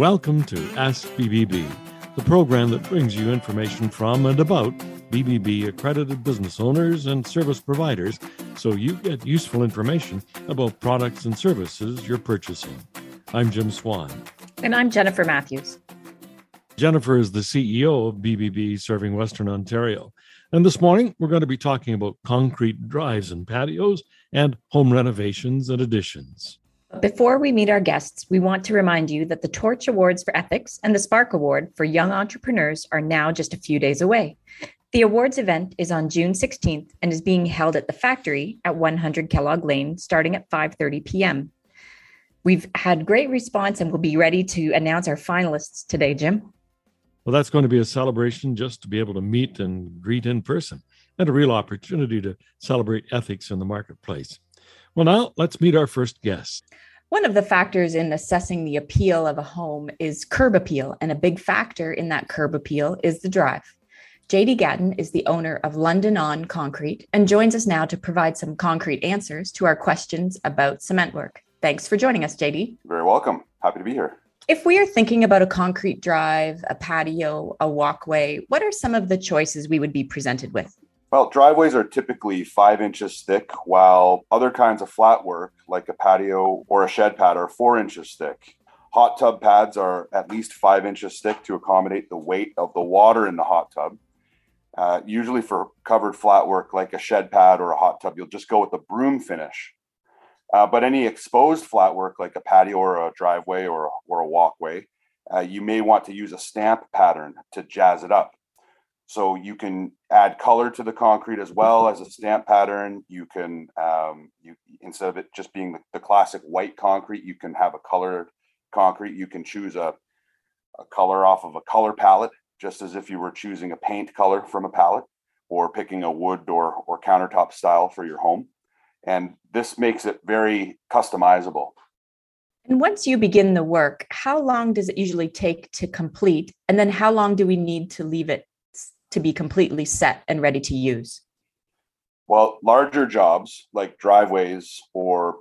Welcome to Ask BBB, the program that brings you information from and about BBB accredited business owners and service providers so you get useful information about products and services you're purchasing. I'm Jim Swan. And I'm Jennifer Matthews. Jennifer is the CEO of BBB serving Western Ontario. And this morning, we're going to be talking about concrete drives and patios and home renovations and additions. Before we meet our guests, we want to remind you that the Torch Awards for Ethics and the Spark Award for Young Entrepreneurs are now just a few days away. The awards event is on June 16th and is being held at the Factory at 100 Kellogg Lane, starting at 5:30 p.m. We've had great response and we'll be ready to announce our finalists today, Jim. Well, that's going to be a celebration just to be able to meet and greet in person and a real opportunity to celebrate ethics in the marketplace. Well, now let's meet our first guest. One of the factors in assessing the appeal of a home is curb appeal, and a big factor in that curb appeal is the drive. J.D. Gatton is the owner of London On Concrete and joins us now to provide some concrete answers to our questions about cement work. Thanks for joining us, J.D. You're very welcome. Happy to be here. If we are thinking about a concrete drive, a patio, a walkway, what are some of the choices we would be presented with? Well, driveways are typically 5 inches thick, while other kinds of flat work, like a patio or a shed pad, are 4 inches thick. Hot tub pads are at least 5 inches thick to accommodate the weight of the water in the hot tub. Usually for covered flat work, like a shed pad or a hot tub, you'll just go with the broom finish. But any exposed flat work like a patio or a driveway or a walkway, you may want to use a stamp pattern to jazz it up. So you can add color to the concrete as well as a stamp pattern. You can, instead of it just being the classic white concrete, you can have a colored concrete. You can choose a color off of a color palette, just as if you were choosing a paint color from a palette or picking a wood or countertop style for your home. And this makes it very customizable. And once you begin the work, how long does it usually take to complete? And then how long do we need to leave it to be completely set and ready to use? Well, larger jobs like driveways or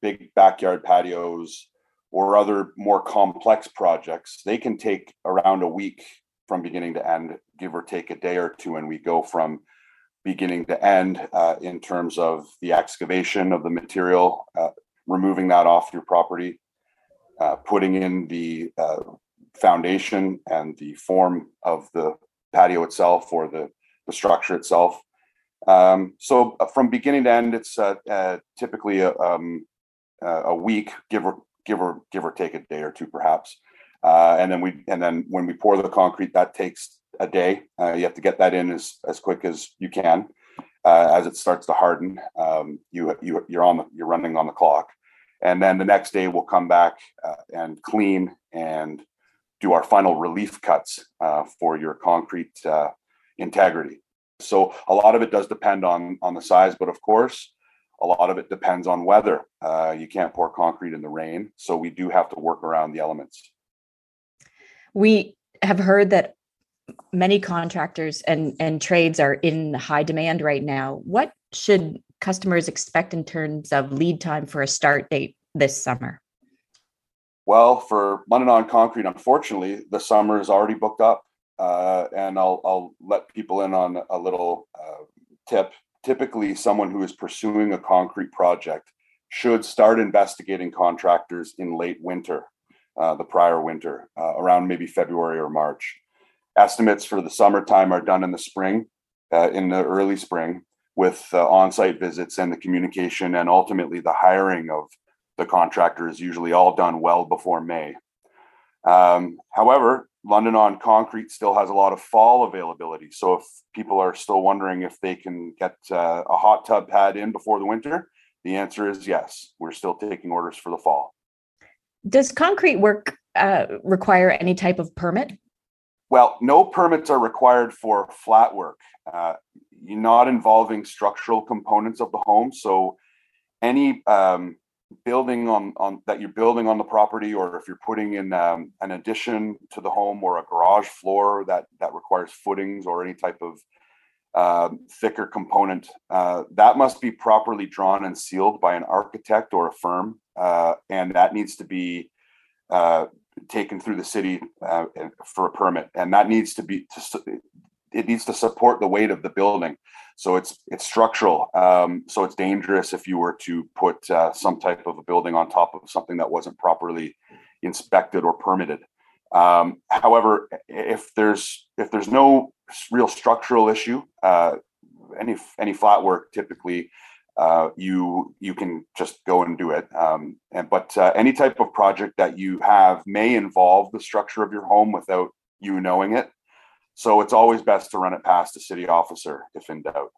big backyard patios or other more complex projects, they can take around a week from beginning to end, give or take a day or two. And we go from beginning to end in terms of the excavation of the material, removing that off your property, putting in the foundation and the form of the patio itself or the structure itself. So from beginning to end, it's typically a week, give or take a day or two, perhaps. And then when we pour the concrete, that takes a day. You have to get that in as quick as you can. As it starts to harden, you're running on the clock. And then the next day we'll come back and clean and do our final relief cuts for your concrete integrity. So a lot of it does depend on the size, but of course, a lot of it depends on weather. You can't pour concrete in the rain, so we do have to work around the elements. We have heard that many contractors and trades are in high demand right now. What should customers expect in terms of lead time for a start date this summer? Well, for London On Concrete, unfortunately, the summer is already booked up, and I'll let people in on a little tip. Typically, someone who is pursuing a concrete project should start investigating contractors in late winter, the prior winter, around maybe February or March. Estimates for the summertime are done in the spring, in the early spring, with on-site visits and the communication and ultimately the hiring of the contractor is usually all done well before May. However, London On Concrete still has a lot of fall availability. So if people are still wondering if they can get a hot tub pad in before the winter, the answer is yes. We're still taking orders for the fall. Does concrete work require any type of permit? Well, no permits are required for flat work, not involving structural components of the home. So any building on that you're building on the property, or if you're putting in an addition to the home or a garage floor that requires footings or any type of thicker component, that must be properly drawn and sealed by an architect or a firm, and that needs to be taken through the city for a permit, and that needs to be it needs to support the weight of the building, so it's structural. So it's dangerous if you were to put some type of a building on top of something that wasn't properly inspected or permitted. However, if there's no real structural issue, any flat work typically you can just go and do it. But any type of project that you have may involve the structure of your home without you knowing it. So it's always best to run it past a city officer if in doubt.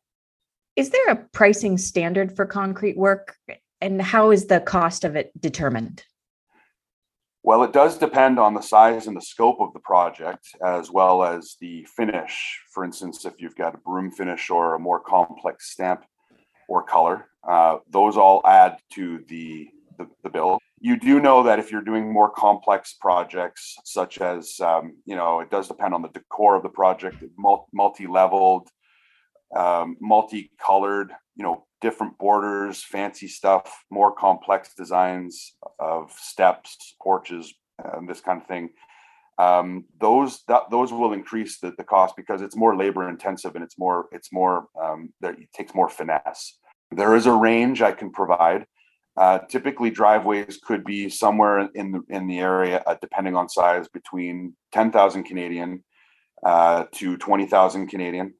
Is there a pricing standard for concrete work, and how is the cost of it determined? Well, it does depend on the size and the scope of the project, as well as the finish. For instance, if you've got a broom finish or a more complex stamp or color, those all add to the bill. You do know that if you're doing more complex projects, such as, it does depend on the decor of the project, multi-leveled, multi-colored, different borders, fancy stuff, more complex designs of steps, porches, this kind of thing. Those will increase the cost because it's more labor intensive and it takes more finesse. There is a range I can provide. Typically, driveways could be somewhere in the area, depending on size, between 10,000 Canadian to 20,000 Canadian.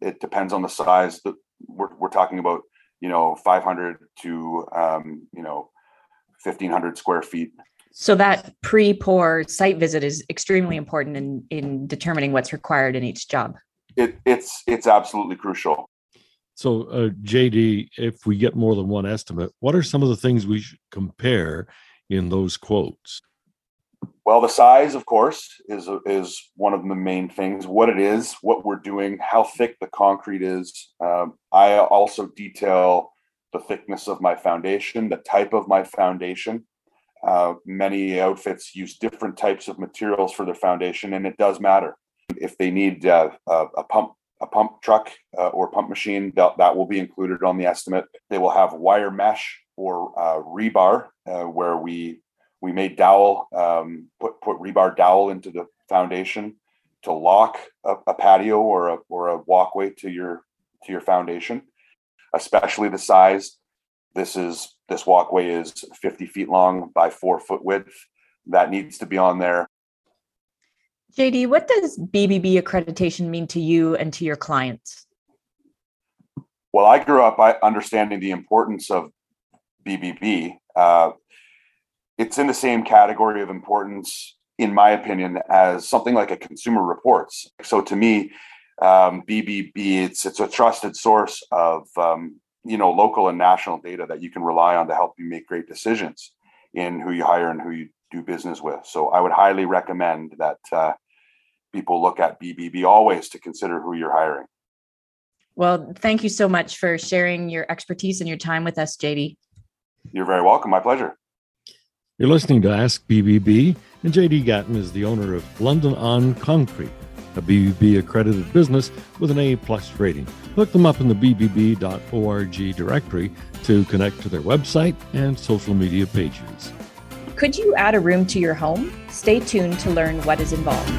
It depends on the size. We're talking about 500 to 1,500 square feet. So that pre-pour site visit is extremely important in determining what's required in each job. It's absolutely crucial. So, JD, if we get more than one estimate, what are some of the things we should compare in those quotes? Well, the size, of course, is one of the main things. What it is, what we're doing, how thick the concrete is. I also detail the thickness of my foundation, the type of my foundation. Many outfits use different types of materials for their foundation, and it does matter. If they need a pump truck or pump machine, that will be included on the estimate. They will have wire mesh or rebar, where we may dowel, put rebar dowel into the foundation to lock a patio or a walkway to your foundation. Especially the size. This walkway is 50 feet long by 4 foot width. That needs to be on there. JD, what does BBB accreditation mean to you and to your clients? Well, I grew up understanding the importance of BBB. It's in the same category of importance, in my opinion, as something like a Consumer Reports. So to me, BBB, it's a trusted source of local and national data that you can rely on to help you make great decisions in who you hire and who you do business with. So I would highly recommend that people look at BBB always to consider who you're hiring. Well, thank you so much for sharing your expertise and your time with us, JD. You're very welcome. My pleasure. You're listening to Ask BBB, and JD Gatton is the owner of London On Concrete, a BBB-accredited business with an A-plus rating. Look them up in the bbb.org directory to connect to their website and social media pages. Could you add a room to your home? Stay tuned to learn what is involved.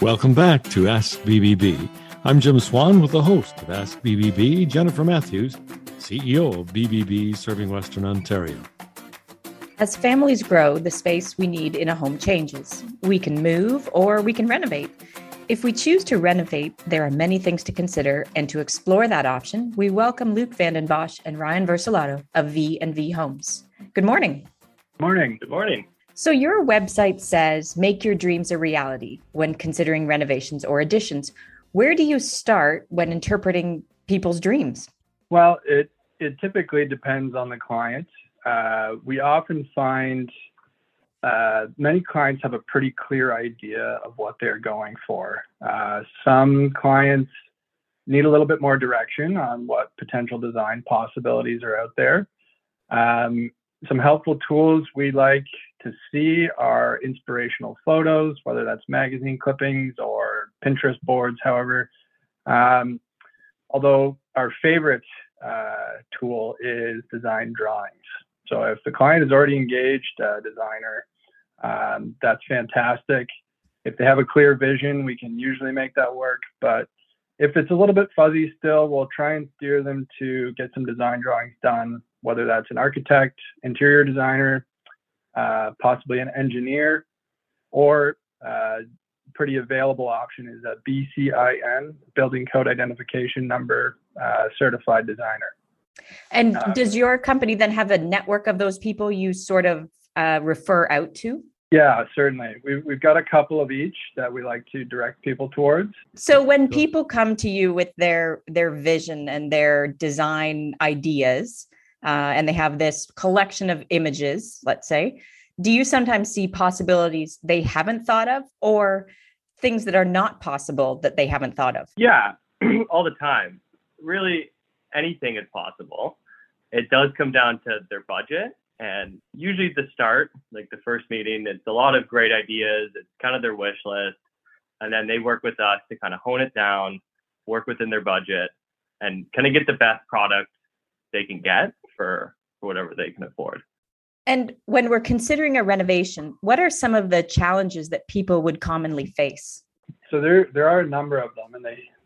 Welcome back to Ask BBB. I'm Jim Swan with the host of Ask BBB, Jennifer Matthews, CEO of BBB serving Western Ontario. As families grow, the space we need in a home changes. We can move or we can renovate. If we choose to renovate, there are many things to consider, and to explore that option, we welcome Luke Vandenbosch and Ryan Versolato of V&V Homes. Good morning. Morning. Good morning. So your website says, make your dreams a reality when considering renovations or additions. Where do you start when interpreting people's dreams? Well, it typically depends on the client. We often find many clients have a pretty clear idea of what they're going for. Some clients need a little bit more direction on what potential design possibilities are out there. Some helpful tools we like to see are inspirational photos, whether that's magazine clippings or Pinterest boards, however. Although our favorite tool is design drawings. So if the client is already engaged a designer, that's fantastic. If they have a clear vision, we can usually make that work. But if it's a little bit fuzzy still, we'll try and steer them to get some design drawings done, whether that's an architect, interior designer, possibly an engineer, or pretty available option is a BCIN, Building Code Identification Number, certified designer. And does your company then have a network of those people you sort of refer out to? Yeah, certainly. We've got a couple of each that we like to direct people towards. So when people come to you with their vision and their design ideas, and they have this collection of images, let's say, do you sometimes see possibilities they haven't thought of or things that are not possible that they haven't thought of? Yeah, all the time. Really, anything is possible. It does come down to their budget. And usually at the start, like the first meeting, it's a lot of great ideas. It's kind of their wish list. And then they work with us to kind of hone it down, work within their budget, and kind of get the best product they can get for whatever they can afford. And when we're considering a renovation, what are some of the challenges that people would commonly face? So there are a number of them, and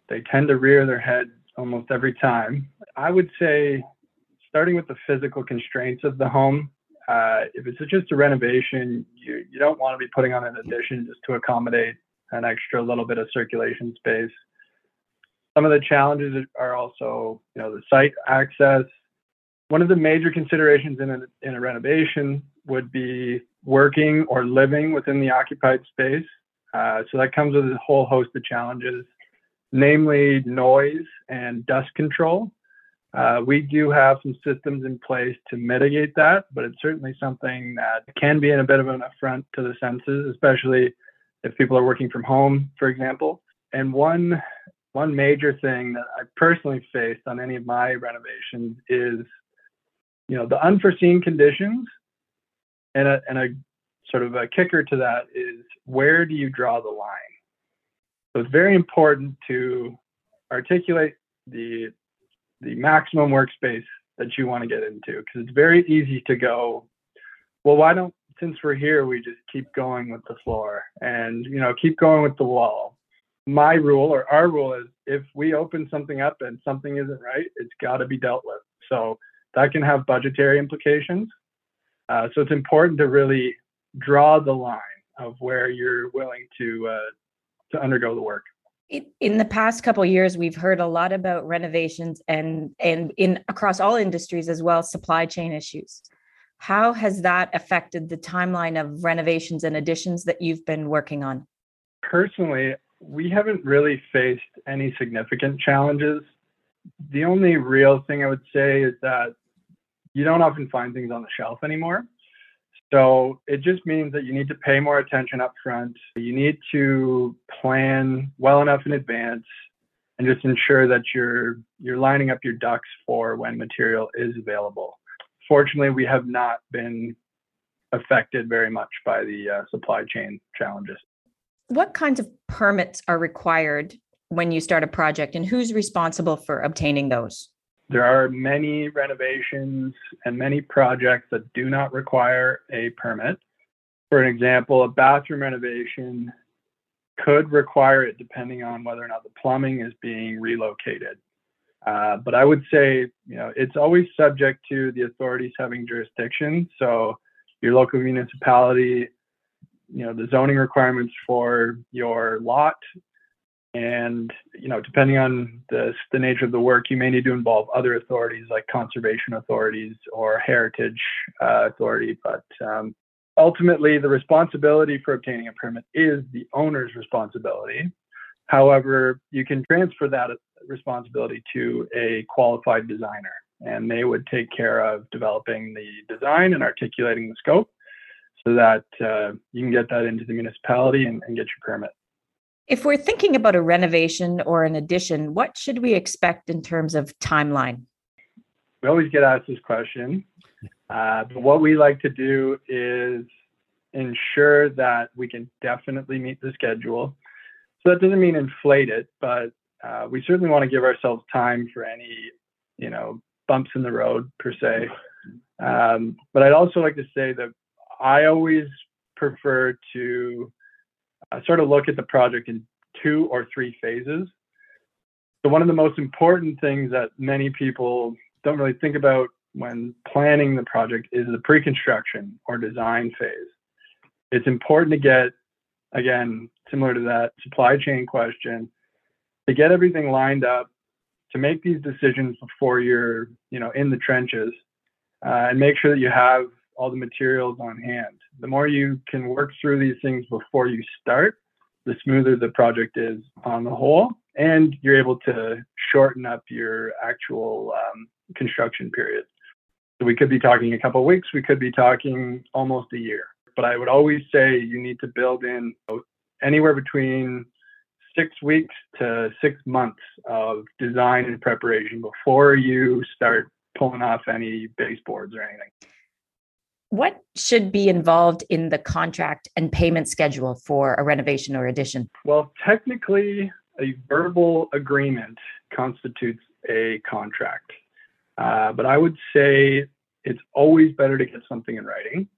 they tend to rear their head almost every time. I would say, starting with the physical constraints of the home, if it's just a renovation, you don't want to be putting on an addition just to accommodate an extra little bit of circulation space. Some of the challenges are also, the site access. One of the major considerations in a renovation would be working or living within the occupied space. So that comes with a whole host of challenges, namely noise and dust control. We do have some systems in place to mitigate that, but it's certainly something that can be a bit of an affront to the senses, especially if people are working from home, for example. And one major thing that I personally faced on any of my renovations is the unforeseen conditions, and a sort of a kicker to that is, where do you draw the line? So it's very important to articulate the maximum workspace that you want to get into, because it's very easy to go, well, why don't, since we're here, we just keep going with the floor and keep going with the wall. My rule, or our rule, is if we open something up and something isn't right, it's got to be dealt with. So that can have budgetary implications. So it's important to really draw the line of where you're willing to undergo the work. In the past couple of years, we've heard a lot about renovations and in across all industries as well, supply chain issues. How has that affected the timeline of renovations and additions that you've been working on? Personally, we haven't really faced any significant challenges. The only real thing I would say is that you don't often find things on the shelf anymore. So it just means that you need to pay more attention up front. You need to plan well enough in advance and just ensure that you're lining up your ducks for when material is available. Fortunately, we have not been affected very much by the supply chain challenges. What kinds of permits are required when you start a project, and who's responsible for obtaining those? There are many renovations and many projects that do not require a permit. For an example, a bathroom renovation could require it depending on whether or not the plumbing is being relocated. But I would say, it's always subject to the authorities having jurisdiction. So your local municipality, the zoning requirements for your lot. And, depending on the nature of the work, you may need to involve other authorities like conservation authorities or heritage authority. But ultimately, the responsibility for obtaining a permit is the owner's responsibility. However, you can transfer that responsibility to a qualified designer, and they would take care of developing the design and articulating the scope so that you can get that into the municipality and get your permit. If we're thinking about a renovation or an addition, what should we expect in terms of timeline? We always get asked this question, but what we like to do is ensure that we can definitely meet the schedule. So that doesn't mean inflate it, but we certainly want to give ourselves time for any you know, bumps in the road per se. But I'd also like to say that I always prefer to sort of look at the project in 2 or 3 phases. So one of the most important things that many people don't really think about when planning the project is the pre-construction or design phase. It's important to get, again, similar to that supply chain question, to get everything lined up, to make these decisions before you're, you know, in the trenches, and make sure that you have all the materials on hand. The more you can work through these things before you start, the smoother the project is on the whole, and you're able to shorten up your actual construction period. So we could be talking a couple of weeks, we could be talking almost a year, but I would always say you need to build in anywhere between 6 weeks to 6 months of design and preparation before you start pulling off any baseboards or anything. What should be involved in the contract and payment schedule for a renovation or addition? Well, technically, a verbal agreement constitutes a contract. But I would say it's always better to get something in writing.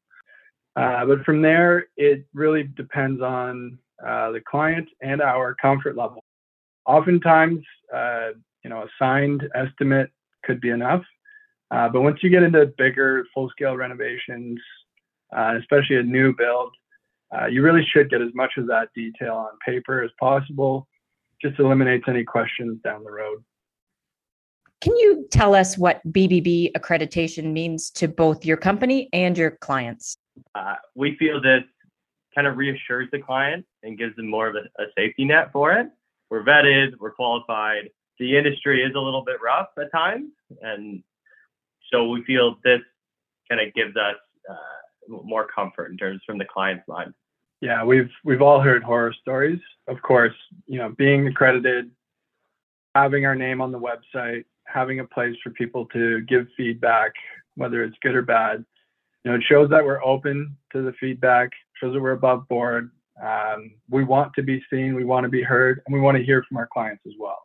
But from there, it really depends on the client and our comfort level. Oftentimes, a signed estimate could be enough. But once you get into bigger full-scale renovations, especially a new build, you really should get as much of that detail on paper as possible. Just eliminates any questions down the road. Can you tell us what BBB accreditation means to both your company and your clients? We feel this kind of reassures the client and gives them more of a safety net for it. We're vetted, we're qualified. The industry is a little bit rough at times, and so we feel this kind of gives us more comfort in terms from the client's mind. Yeah, we've all heard horror stories. Of course, you know, being accredited, having our name on the website, having a place for people to give feedback, whether it's good or bad, you know, it shows that we're open to the feedback, shows that we're above board. We want to be seen, we want to be heard, and we want to hear from our clients as well.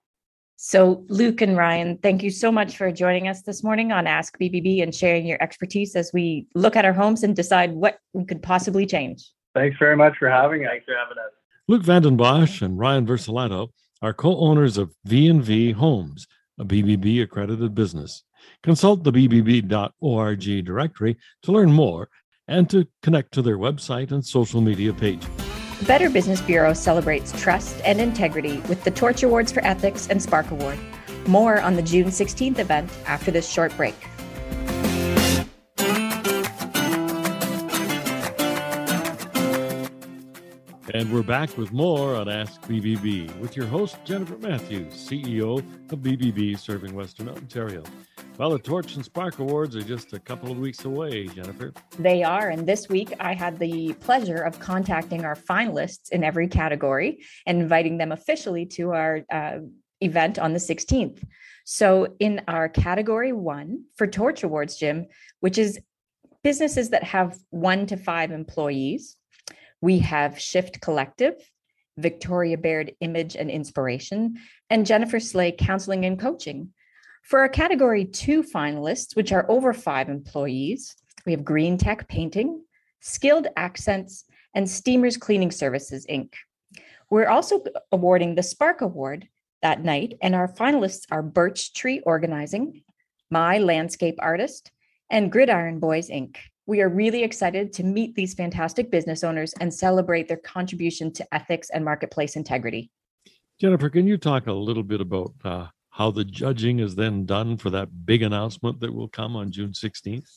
So Luke and Ryan, thank you so much for joining us this morning on Ask BBB and sharing your expertise as we look at our homes and decide what we could possibly change. Thanks very much for having us. Thanks for having us. Luke Vandenbosch and Ryan Versolato are co-owners of V&V Homes, a BBB accredited business. Consult the BBB.org directory to learn more and to connect to their website and social media page. The Better Business Bureau celebrates trust and integrity with the Torch Awards for Ethics and Spark Award. More on the June 16th event after this short break. And we're back with more on Ask BBB with your host, Jennifer Matthews, CEO of BBB serving Western Ontario. Well, the Torch and Spark Awards are just a couple of weeks away, Jennifer. They are, and this week I had the pleasure of contacting our finalists in every category and inviting them officially to our event on the 16th. So in our category 1 for Torch Awards, Jim, which is businesses that have 1 to 5 employees, we have Shift Collective, Victoria Baird Image and Inspiration, and Jennifer Slay Counseling and Coaching. For our category 2 finalists, which are over 5 employees, we have Green Tech Painting, Skilled Accents, and Steamers Cleaning Services, Inc. We're also awarding the Spark Award that night, and our finalists are Birch Tree Organizing, My Landscape Artist, and Gridiron Boys, Inc. We are really excited to meet these fantastic business owners and celebrate their contribution to ethics and marketplace integrity. Jennifer, can you talk a little bit about how the judging is then done for that big announcement that will come on June 16th?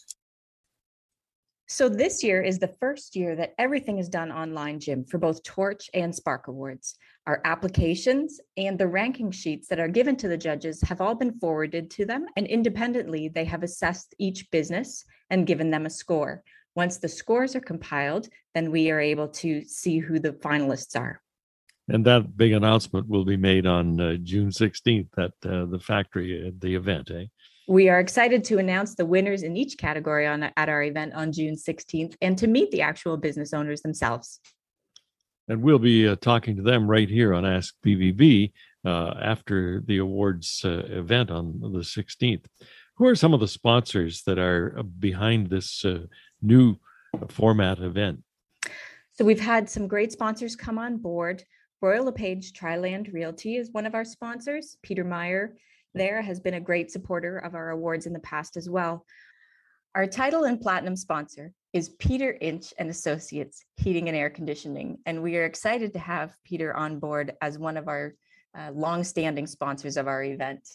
So this year is the first year that everything is done online, Jim, for both Torch and Spark Awards. Our applications and the ranking sheets that are given to the judges have all been forwarded to them, and independently, they have assessed each business and given them a score. Once the scores are compiled, then we are able to see who the finalists are. And that big announcement will be made on June 16th at the factory at the event, eh? We are excited to announce the winners in each category at our event on June 16th and to meet the actual business owners themselves. And we'll be talking to them right here on Ask BBB after the awards event on the 16th. Who are some of the sponsors that are behind this new format event? So we've had some great sponsors come on board. Royal LePage Triland Realty is one of our sponsors. Peter Meyer there has been a great supporter of our awards in the past as well. Our title and platinum sponsor is Peter Inch and Associates Heating and Air Conditioning, and we are excited to have Peter on board as one of our long-standing sponsors of our event.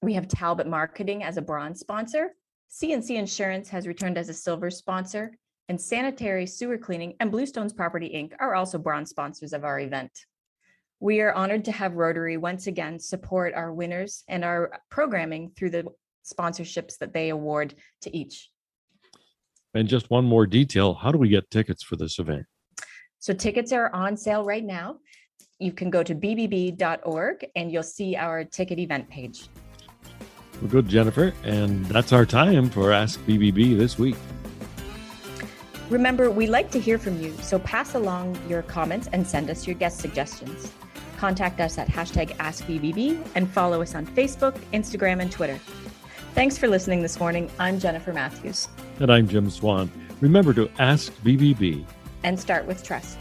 We have Talbot Marketing as a bronze sponsor. CNC Insurance has returned as a silver sponsor, and Sanitary Sewer Cleaning and Bluestones Property, Inc. are also bronze sponsors of our event. We are honored to have Rotary once again support our winners and our programming through the sponsorships that they award to each. And just one more detail, how do we get tickets for this event? So tickets are on sale right now. You can go to bbb.org and you'll see our ticket event page. Well, good, Jennifer. And that's our time for Ask BBB this week. Remember, we like to hear from you, so pass along your comments and send us your guest suggestions. Contact us at #AskBBB and follow us on Facebook, Instagram, and Twitter. Thanks for listening this morning. I'm Jennifer Matthews. And I'm Jim Swan. Remember to ask BBB. And start with trust.